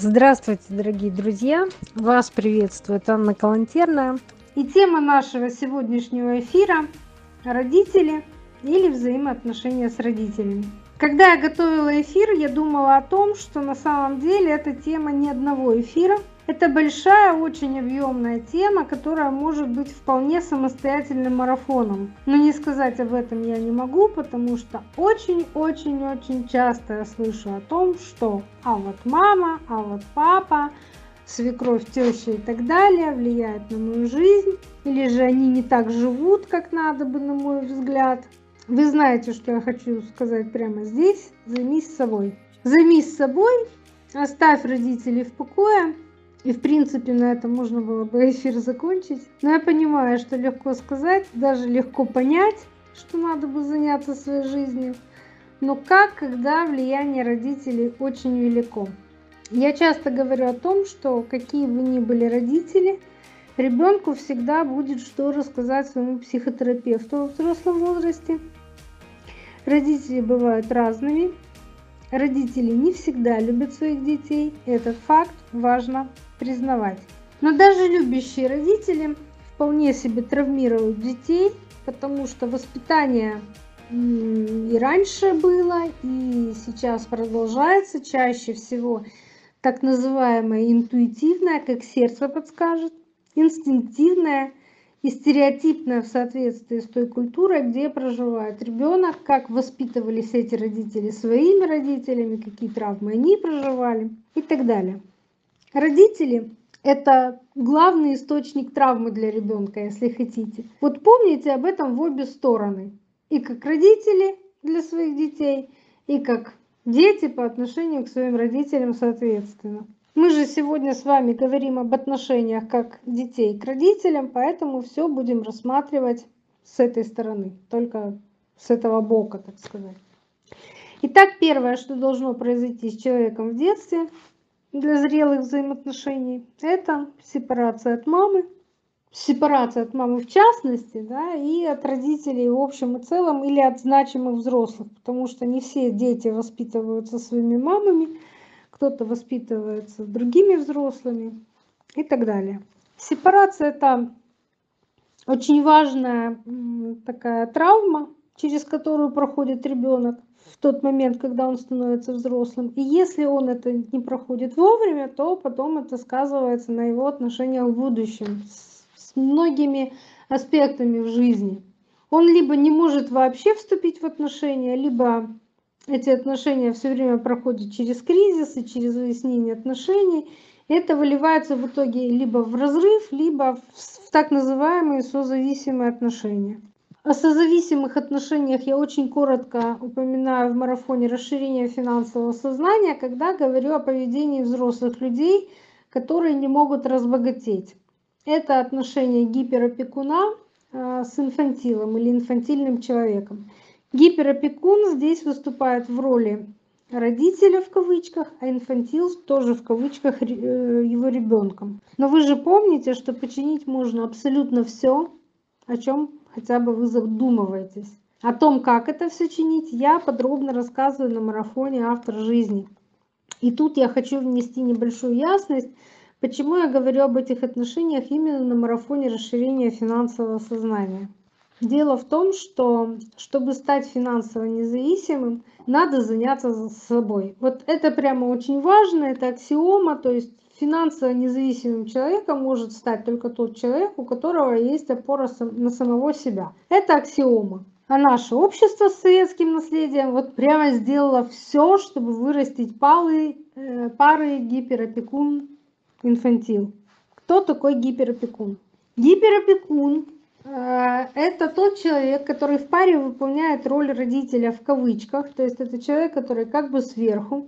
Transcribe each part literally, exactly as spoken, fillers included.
Здравствуйте, дорогие друзья! Вас приветствует Анна Калантерная. И тема нашего сегодняшнего эфира – родители или взаимоотношения с родителями. Когда я готовила эфир, я думала о том, что на самом деле это тема не одного эфира. Это большая, очень объемная тема, которая может быть вполне самостоятельным марафоном. Но не сказать об этом я не могу, потому что очень-очень-очень часто я слышу о том, что а вот мама, а вот папа, свекровь, теща и так далее влияют на мою жизнь, или же они не так живут, как надо бы, на мой взгляд. Вы знаете, что я хочу сказать прямо здесь. Займись собой. Займись собой, оставь родителей в покое. И, в принципе, на этом можно было бы эфир закончить. Но я понимаю, что легко сказать, даже легко понять, что надо бы заняться своей жизнью. Но как, когда влияние родителей очень велико? Я часто говорю о том, что какие бы ни были родители, ребенку всегда будет что рассказать своему психотерапевту во взрослом возрасте. Родители бывают разными. Родители не всегда любят своих детей. Этот факт важно признавать. Но даже любящие родители вполне себе травмируют детей, потому что воспитание и раньше было, и сейчас продолжается. Чаще всего так называемое интуитивное, как сердце подскажет, инстинктивное и стереотипное в соответствии с той культурой, где проживает ребенок, как воспитывались эти родители своими родителями, какие травмы они проживали и так далее. Родители – это главный источник травмы для ребенка, если хотите. Вот помните об этом в обе стороны. И как родители для своих детей, и как дети по отношению к своим родителям соответственно. Мы же сегодня с вами говорим об отношениях как детей к родителям, поэтому все будем рассматривать с этой стороны, только с этого бока, так сказать. Итак, первое, что должно произойти с человеком в детстве для зрелых взаимоотношений, это сепарация от мамы, сепарация от мамы в частности, да, и от родителей в общем и целом, или от значимых взрослых, потому что не все дети воспитываются своими мамами, кто-то воспитывается другими взрослыми и так далее. Сепарация – это очень важная такая травма, через которую проходит ребенок в тот момент, когда он становится взрослым. И если он это не проходит вовремя, то потом это сказывается на его отношениях в будущем с многими аспектами в жизни. Он либо не может вообще вступить в отношения, либо эти отношения все время проходят через кризисы, через выяснение отношений. Это выливается в итоге либо в разрыв, либо в так называемые созависимые отношения. О созависимых отношениях я очень коротко упоминаю в марафоне «Расширение финансового сознания», когда говорю о поведении взрослых людей, которые не могут разбогатеть. Это отношение гиперопекуна с инфантилом или инфантильным человеком. Гиперопекун здесь выступает в роли родителя в кавычках, а инфантил тоже в кавычках его ребенком. Но вы же помните, что починить можно абсолютно все, о чем хотя бы вы задумываетесь. О том, как это все чинить, я подробно рассказываю на марафоне «Автор жизни». И тут я хочу внести небольшую ясность, почему я говорю об этих отношениях именно на марафоне «Расширение финансового сознания». Дело в том, что, чтобы стать финансово независимым, надо заняться собой. Вот это прямо очень важно, это аксиома, то есть финансово независимым человеком может стать только тот человек, у которого есть опора на самого себя. Это аксиома. А наше общество с советским наследием вот прямо сделало все, чтобы вырастить пары, пары гиперопекун-инфантил. Кто такой гиперопекун? Гиперопекун — это тот человек, который в паре выполняет роль родителя в кавычках, то есть это человек, который как бы сверху.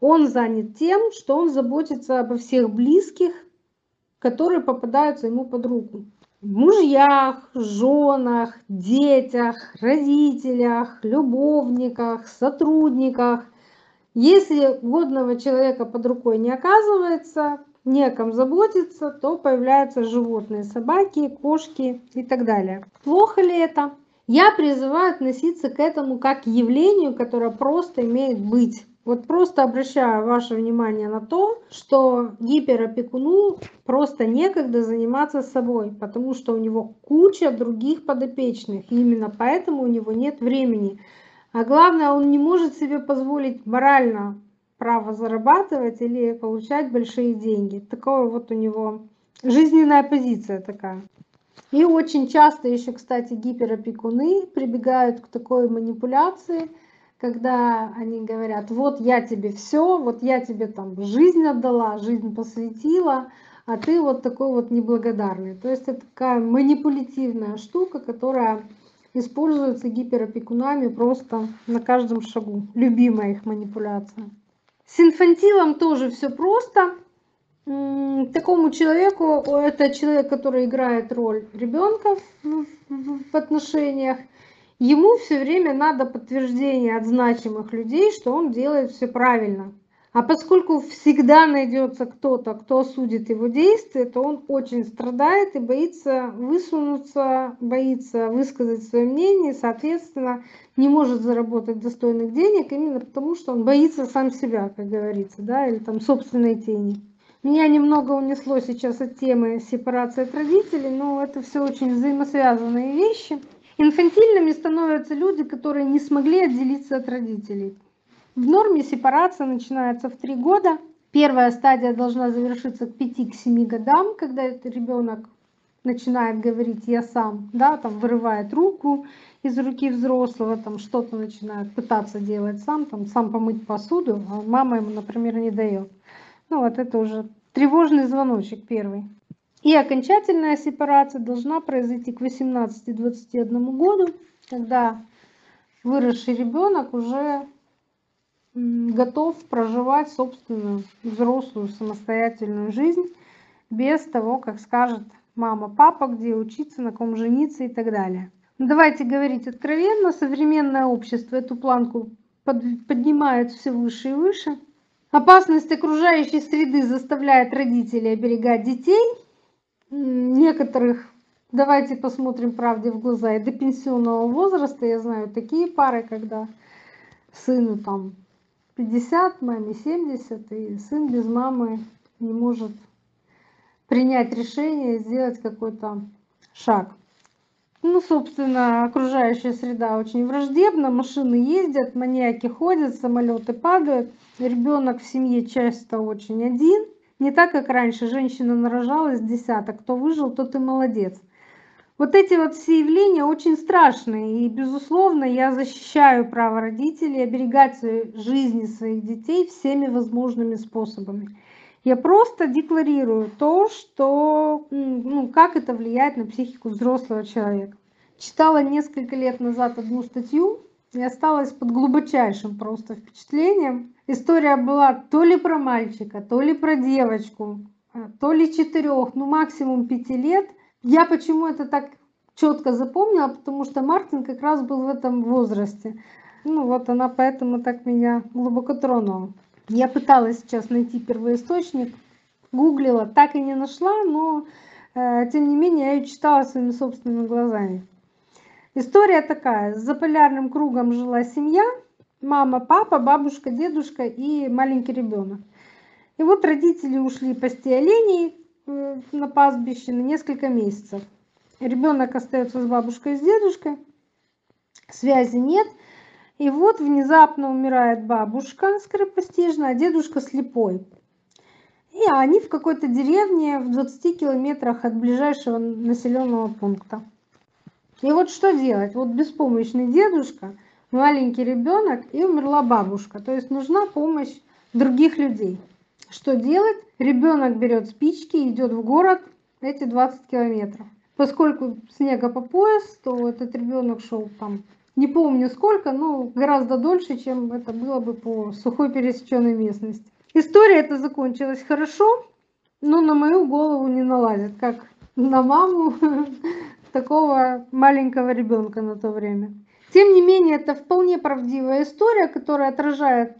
Он занят тем, что он заботится обо всех близких, которые попадаются ему под руку. Мужьях, женах, детях, родителях, любовниках, сотрудниках. Если годного человека под рукой не оказывается, неком заботиться, то появляются животные, собаки, кошки и так далее. Плохо ли это? Я призываю относиться к этому как к явлению, которое просто имеет быть. Вот просто обращаю ваше внимание на то, что гиперопекуну просто некогда заниматься собой, потому что у него куча других подопечных, и именно поэтому у него нет времени. А главное, он не может себе позволить морально право зарабатывать или получать большие деньги. Такая вот у него жизненная позиция такая. И очень часто еще, кстати, гиперопекуны прибегают к такой манипуляции, когда они говорят: вот я тебе все, вот я тебе там жизнь отдала, жизнь посвятила, а ты вот такой вот неблагодарный. То есть это такая манипулятивная штука, которая используется гиперопекунами просто на каждом шагу. Любимая их манипуляция. С инфантилом тоже все просто. Такому человеку, это человек, который играет роль ребенка в отношениях, ему все время надо подтверждение от значимых людей, что он делает все правильно. А поскольку всегда найдется кто-то, кто осудит его действия, то он очень страдает и боится высунуться, боится высказать свое мнение, и, соответственно, не может заработать достойных денег именно потому, что он боится сам себя, как говорится, да, или там собственной тени. Меня немного унесло сейчас от темы сепарации от родителей, но это все очень взаимосвязанные вещи. Инфантильными становятся люди, которые не смогли отделиться от родителей. В норме сепарация начинается в три года. Первая стадия должна завершиться к пяти-семи годам, когда этот ребенок начинает говорить «я сам», да, там вырывает руку из руки взрослого, там что-то начинает пытаться делать сам, там сам помыть посуду, а мама ему, например, не дает. Ну вот это уже тревожный звоночек первый. И окончательная сепарация должна произойти к восемнадцати-двадцати одному году, когда выросший ребенок уже готов проживать собственную взрослую самостоятельную жизнь без того, как скажет мама, папа, где учиться, на ком жениться и так далее. Давайте говорить откровенно, современное общество эту планку поднимает все выше и выше. Опасность окружающей среды заставляет родителей оберегать детей. Некоторых, давайте посмотрим правде в глаза, и до пенсионного возраста, я знаю такие пары, когда сыну там пятьдесят, маме семьдесят, и сын без мамы не может принять решение и сделать какой-то шаг. Ну, собственно, окружающая среда очень враждебна, машины ездят, маньяки ходят, самолеты падают, ребенок в семье часто очень один. Не так, как раньше, женщина нарожалась десяток, кто выжил, тот и молодец. Вот эти вот все явления очень страшные, и, безусловно, я защищаю право родителей оберегать жизни своих детей всеми возможными способами. Я просто декларирую то, что, ну, как это влияет на психику взрослого человека. Читала несколько лет назад одну статью и осталась под глубочайшим просто впечатлением. История была то ли про мальчика, то ли про девочку, то ли четырех, ну максимум пяти лет. Я почему это так четко запомнила, потому что Мартин как раз был в этом возрасте. Ну вот она поэтому так меня глубоко тронула. Я пыталась сейчас найти первоисточник, гуглила, так и не нашла, но э, тем не менее я ее читала своими собственными глазами. История такая. За полярным кругом жила семья. Мама, папа, бабушка, дедушка и маленький ребенок. И вот родители ушли пасти оленей э, на пастбище на несколько месяцев. Ребенок остается с бабушкой и с дедушкой. Связи нет. И вот внезапно умирает бабушка скоропостижно, а дедушка слепой. И они в какой-то деревне в двадцати километрах от ближайшего населенного пункта. И вот что делать? Вот беспомощный дедушка, маленький ребенок и умерла бабушка. То есть нужна помощь других людей. Что делать? Ребенок берет спички и идет в город эти двадцать километров. Поскольку снега по пояс, то этот ребенок шел там. Не помню сколько, но гораздо дольше, чем это было бы по сухой пересеченной местности. История эта закончилась хорошо, но на мою голову не налазит, как на маму такого маленького ребенка на то время. Тем не менее, это вполне правдивая история, которая отражает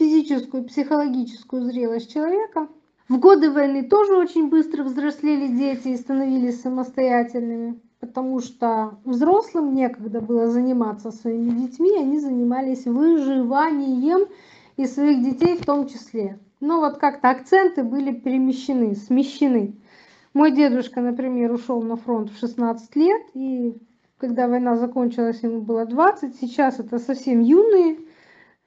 физическую и психологическую зрелость человека. В годы войны тоже очень быстро взрослели дети и становились самостоятельными. Потому что взрослым некогда было заниматься своими детьми, они занимались выживанием и своих детей в том числе. Но вот как-то акценты были перемещены, смещены. Мой дедушка, например, ушел на фронт в шестнадцать лет, и когда война закончилась, ему было двадцать. Сейчас это совсем юные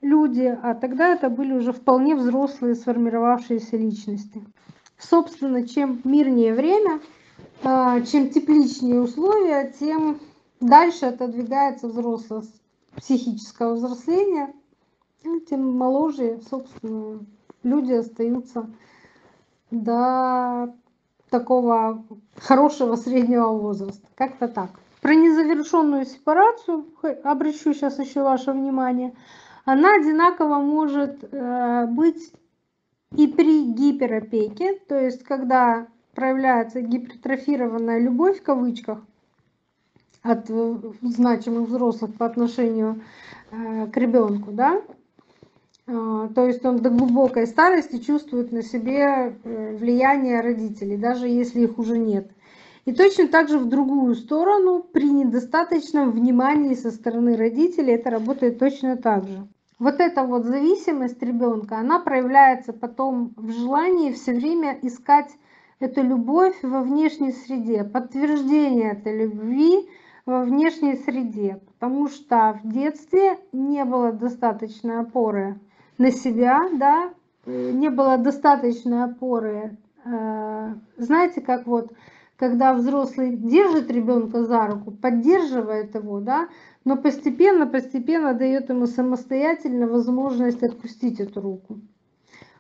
люди, а тогда это были уже вполне взрослые, сформировавшиеся личности. Собственно, чем мирнее время, чем тепличнее условия, тем дальше отодвигается взрослость психического взросления, тем моложе, собственно, люди остаются до такого хорошего среднего возраста. Как-то так. Про незавершенную сепарацию обращу сейчас еще ваше внимание. Она одинаково может быть и при гиперопеке, то есть когда проявляется гипертрофированная «любовь» в кавычках от значимых взрослых по отношению к ребенку, да? То есть он до глубокой старости чувствует на себе влияние родителей, даже если их уже нет. И точно так же в другую сторону, при недостаточном внимании со стороны родителей, это работает точно так же. Вот эта вот зависимость ребенка, она проявляется потом в желании все время искать эту любовь во внешней среде, подтверждение этой любви во внешней среде, потому что в детстве не было достаточной опоры на себя, да, не было достаточной опоры. Знаете, как вот, когда взрослый держит ребенка за руку, поддерживает его, да, но постепенно, постепенно дает ему самостоятельно возможность отпустить эту руку.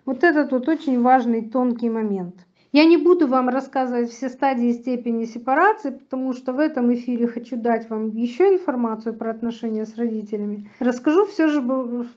Вот этот вот очень важный тонкий момент. Я не буду вам рассказывать все стадии и степени сепарации, потому что в этом эфире хочу дать вам еще информацию про отношения с родителями. Расскажу все же,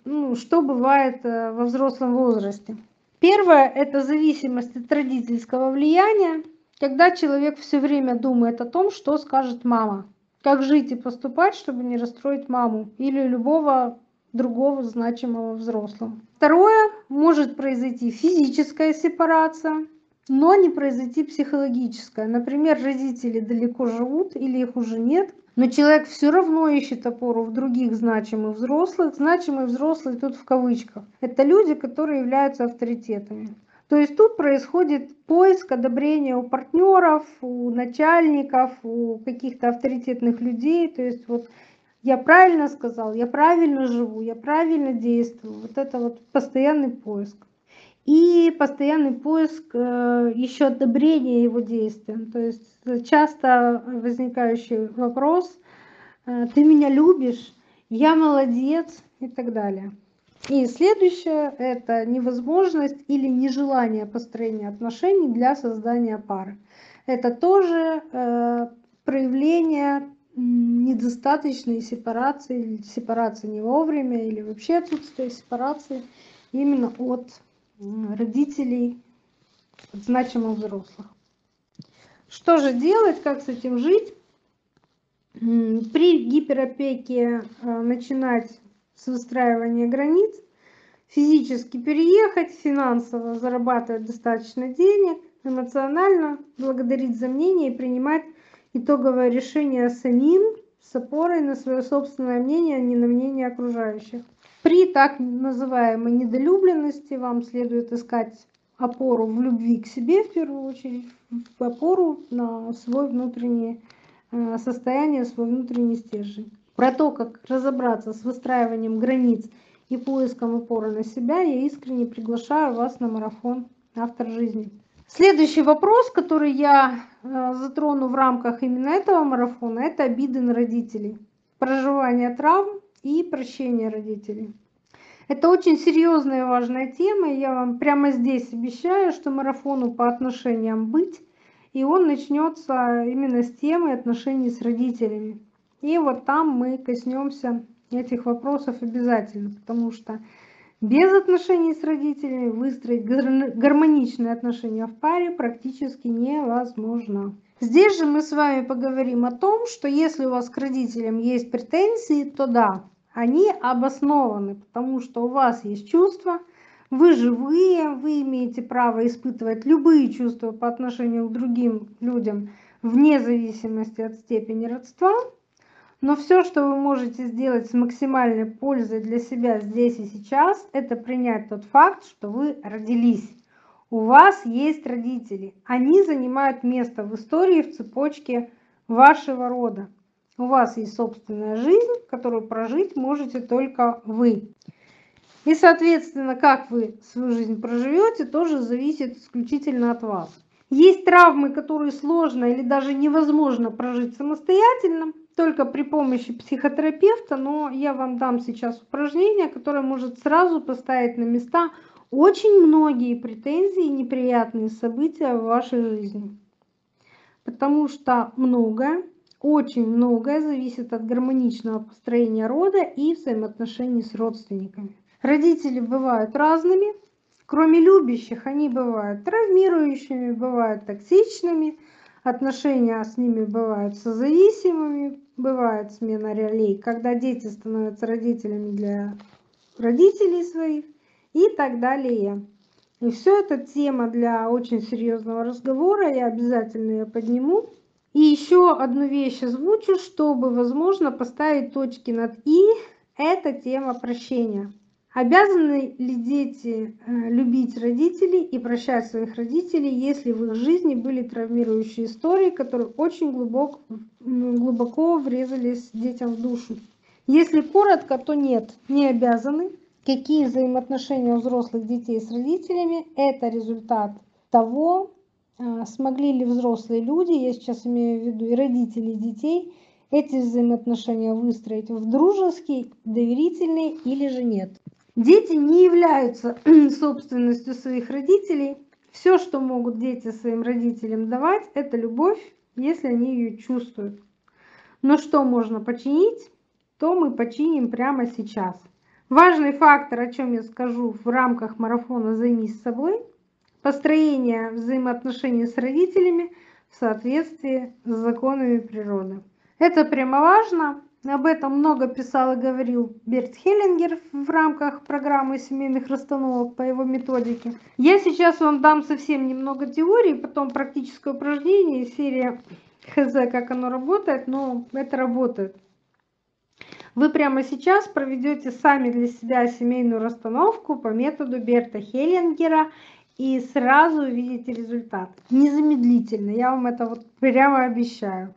ну, что бывает во взрослом возрасте. Первое – это зависимость от родительского влияния, когда человек все время думает о том, что скажет мама, как жить и поступать, чтобы не расстроить маму или любого другого значимого взрослого. Второе – может произойти физическая сепарация, но не произойти психологическое. Например, родители далеко живут или их уже нет, но человек все равно ищет опору в других значимых взрослых. Значимые взрослые тут в кавычках. Это люди, которые являются авторитетами. То есть тут происходит поиск одобрения у партнеров, у начальников, у каких-то авторитетных людей. То есть вот я правильно сказал, я правильно живу, я правильно действую. Вот это вот постоянный поиск. И постоянный поиск еще одобрения его действиям. То есть часто возникающий вопрос: ты меня любишь, я молодец и так далее. И следующее — это невозможность или нежелание построения отношений для создания пары. Это тоже проявление недостаточной сепарации, или сепарации не вовремя, или вообще отсутствие сепарации именно от родителей, значимых взрослых. Что же делать, как с этим жить? При гиперопеке начинать с выстраивания границ, физически переехать, финансово зарабатывать достаточно денег, эмоционально благодарить за мнение и принимать итоговое решение самим, с опорой на свое собственное мнение, а не на мнение окружающих. При так называемой недолюбленности вам следует искать опору в любви к себе, в первую очередь, в опору на свой внутреннее состояние, свой внутренний стержень. Про то, как разобраться с выстраиванием границ и поиском опоры на себя, я искренне приглашаю вас на марафон «Автор жизни». Следующий вопрос, который я затрону в рамках именно этого марафона, это обиды на родителей, проживание травм и прощение родителей. Это очень серьезная и важная тема, и я вам прямо здесь обещаю, что марафону по отношениям быть, и он начнется именно с темы отношений с родителями. И вот там мы коснемся этих вопросов обязательно, потому что без отношений с родителями выстроить гармоничные отношения в паре практически невозможно. Здесь же мы с вами поговорим о том, что если у вас к родителям есть претензии, то да, они обоснованы, потому что у вас есть чувства, вы живые, вы имеете право испытывать любые чувства по отношению к другим людям вне зависимости от степени родства, Но все, что вы можете сделать с максимальной пользой для себя здесь и сейчас, это принять тот факт, что вы родились. У вас есть родители. Они занимают место в истории, в цепочке вашего рода. У вас есть собственная жизнь, которую прожить можете только вы. И, соответственно, как вы свою жизнь проживете, тоже зависит исключительно от вас. Есть травмы, которые сложно или даже невозможно прожить самостоятельно, только при помощи психотерапевта, но я вам дам сейчас упражнение, которое может сразу поставить на места очень многие претензии и неприятные события в вашей жизни. Потому что многое, очень многое зависит от гармоничного построения рода и взаимоотношений с родственниками. Родители бывают разными, кроме любящих они бывают травмирующими, бывают токсичными, отношения с ними бывают созависимыми, бывает смена ролей, когда дети становятся родителями для родителей своих и так далее. И все это тема для очень серьезного разговора, я обязательно ее подниму. И еще одну вещь озвучу, чтобы, возможно, поставить точки над «и», это тема прощения. Обязаны ли дети любить родителей и прощать своих родителей, если в их жизни были травмирующие истории, которые очень глубоко, глубоко врезались детям в душу? Если коротко, то нет, не обязаны. Какие взаимоотношения у взрослых детей с родителями – это результат того, смогли ли взрослые люди, я сейчас имею в виду и родителей, и детей, эти взаимоотношения выстроить в дружеские, доверительные или же нет. Дети не являются собственностью своих родителей. Все, что могут дети своим родителям давать, это любовь, если они ее чувствуют. Но что можно починить, то мы починим прямо сейчас. Важный фактор, о чем я скажу в рамках марафона «Займись собой» – построение взаимоотношений с родителями в соответствии с законами природы. Это прямо важно. Об этом много писал и говорил Берт Хеллингер в рамках программы семейных расстановок по его методике. Я сейчас вам дам совсем немного теории, потом практическое упражнение, серия хз, как оно работает, но это работает. Вы прямо сейчас проведете сами для себя семейную расстановку по методу Берта Хеллингера и сразу увидите результат. Незамедлительно, я вам это вот прямо обещаю.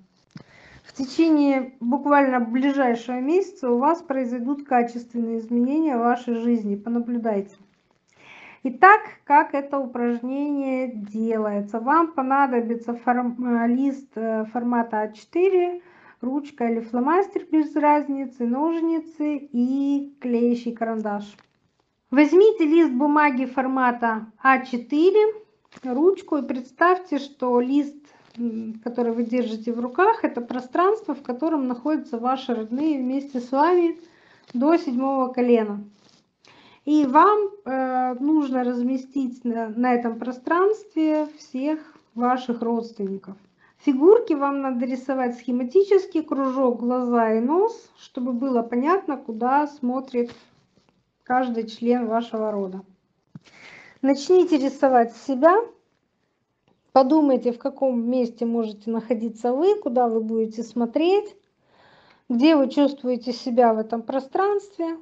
В течение буквально ближайшего месяца у вас произойдут качественные изменения в вашей жизни. Понаблюдайте. Итак, как это упражнение делается? Вам понадобится форм... лист формата а четыре, ручка или фломастер без разницы, ножницы и клеящий карандаш. Возьмите лист бумаги формата а четыре, ручку и представьте, что лист, который вы держите в руках, это пространство, в котором находятся ваши родные вместе с вами до седьмого колена. И вам э, нужно разместить на, на этом пространстве всех ваших родственников. Фигурки вам надо рисовать схематически, кружок, глаза и нос, чтобы было понятно, куда смотрит каждый член вашего рода. Начните рисовать с себя. Подумайте, в каком месте можете находиться вы, куда вы будете смотреть, где вы чувствуете себя в этом пространстве,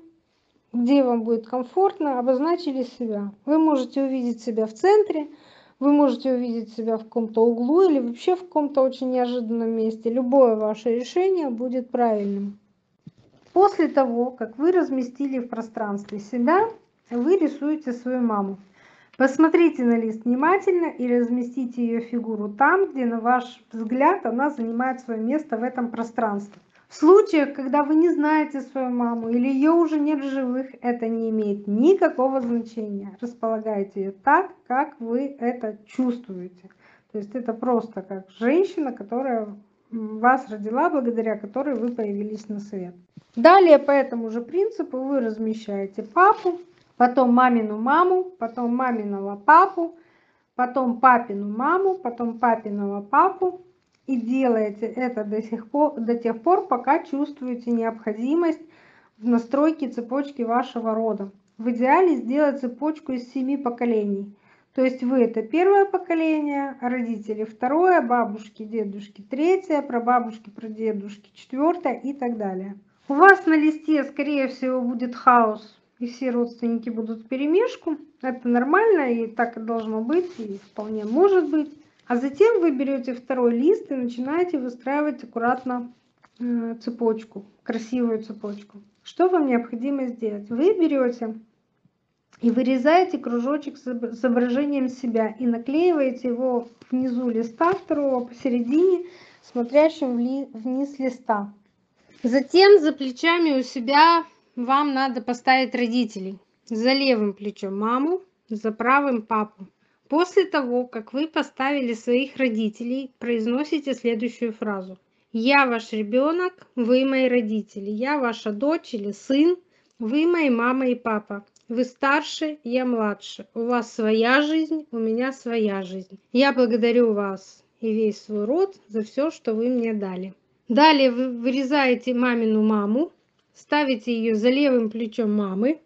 где вам будет комфортно, обозначили себя. Вы можете увидеть себя в центре, вы можете увидеть себя в каком-то углу или вообще в каком-то очень неожиданном месте. Любое ваше решение будет правильным. После того, как вы разместили в пространстве себя, вы рисуете свою маму. Посмотрите на лист внимательно и разместите ее фигуру там, где, на ваш взгляд, она занимает свое место в этом пространстве. В случаях, когда вы не знаете свою маму или ее уже нет в живых, это не имеет никакого значения. Располагайте ее так, как вы это чувствуете. То есть это просто как женщина, которая вас родила, благодаря которой вы появились на свет. Далее по этому же принципу вы размещаете папу, потом мамину маму, потом маминого папу, потом папину маму, потом папиного папу. И делаете это до сих пор, до тех пор, пока чувствуете необходимость в настройке цепочки вашего рода. В идеале сделать цепочку из семи поколений. То есть вы это первое поколение, родители второе, бабушки, дедушки третье, прабабушки, прадедушки четвертое и так далее. У вас на листе, скорее всего, будет хаос, и все родственники будут в перемешку. Это нормально, и так и должно быть, и вполне может быть. А затем вы берете второй лист и начинаете выстраивать аккуратно цепочку, красивую цепочку. Что вам необходимо сделать? Вы берете и вырезаете кружочек с изображением себя и наклеиваете его внизу листа второго, посередине, смотрящим вниз листа. Затем за плечами у себя вам надо поставить родителей. За левым плечом маму, за правым папу. После того, как вы поставили своих родителей, произносите следующую фразу. Я ваш ребенок, вы мои родители. Я ваша дочь или сын, вы мои мама и папа. Вы старше, я младше. У вас своя жизнь, у меня своя жизнь. Я благодарю вас и весь свой род за все, что вы мне дали. Далее вы вырезаете мамину маму, ставите ее за левым плечом мамы,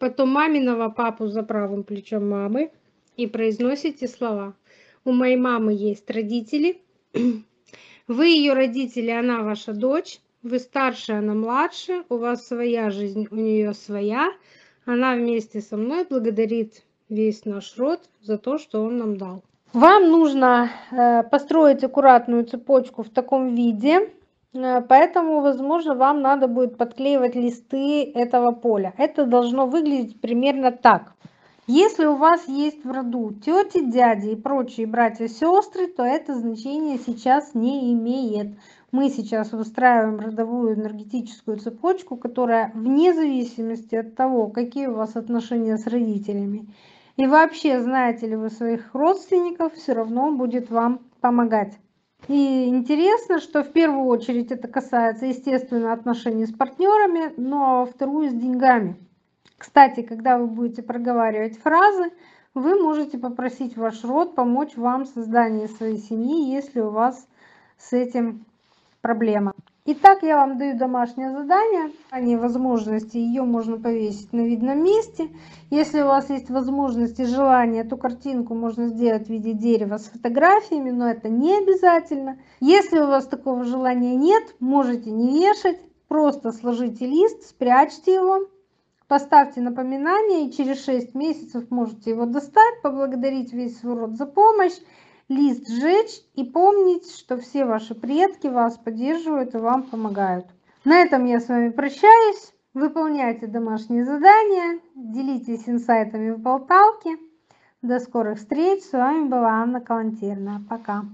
потом маминого папу за правым плечом мамы и произносите слова. У моей мамы есть родители. Вы ее родители, она ваша дочь. Вы старше, она младше. У вас своя жизнь, у нее своя. Она вместе со мной благодарит весь наш род за то, что он нам дал. Вам нужно построить аккуратную цепочку в таком виде, поэтому, возможно, вам надо будет подклеивать листы этого поля. Это должно выглядеть примерно так. Если у вас есть в роду тети, дяди и прочие братья и сестры, то это значение сейчас не имеет. Мы сейчас выстраиваем родовую энергетическую цепочку, которая вне зависимости от того, какие у вас отношения с родителями, и вообще, знаете ли вы своих родственников, все равно будет вам помогать. И интересно, что в первую очередь это касается, естественно, отношений с партнерами, но вторую с деньгами. Кстати, когда вы будете проговаривать фразы, вы можете попросить ваш род помочь вам в создании своей семьи, если у вас с этим проблема. Итак, я вам даю домашнее задание. О ней возможности, ее можно повесить на видном месте. Если у вас есть возможность и желание, то картинку можно сделать в виде дерева с фотографиями, но это не обязательно. Если у вас такого желания нет, можете не вешать, просто сложите лист, спрячьте его. Поставьте напоминание, и через шесть месяцев можете его достать, поблагодарить весь свой род за помощь, лист сжечь и помнить, что все ваши предки вас поддерживают и вам помогают. На этом я с вами прощаюсь. Выполняйте домашние задания, делитесь инсайтами в болталке. До скорых встреч. С вами была Анна Калантерная. Пока.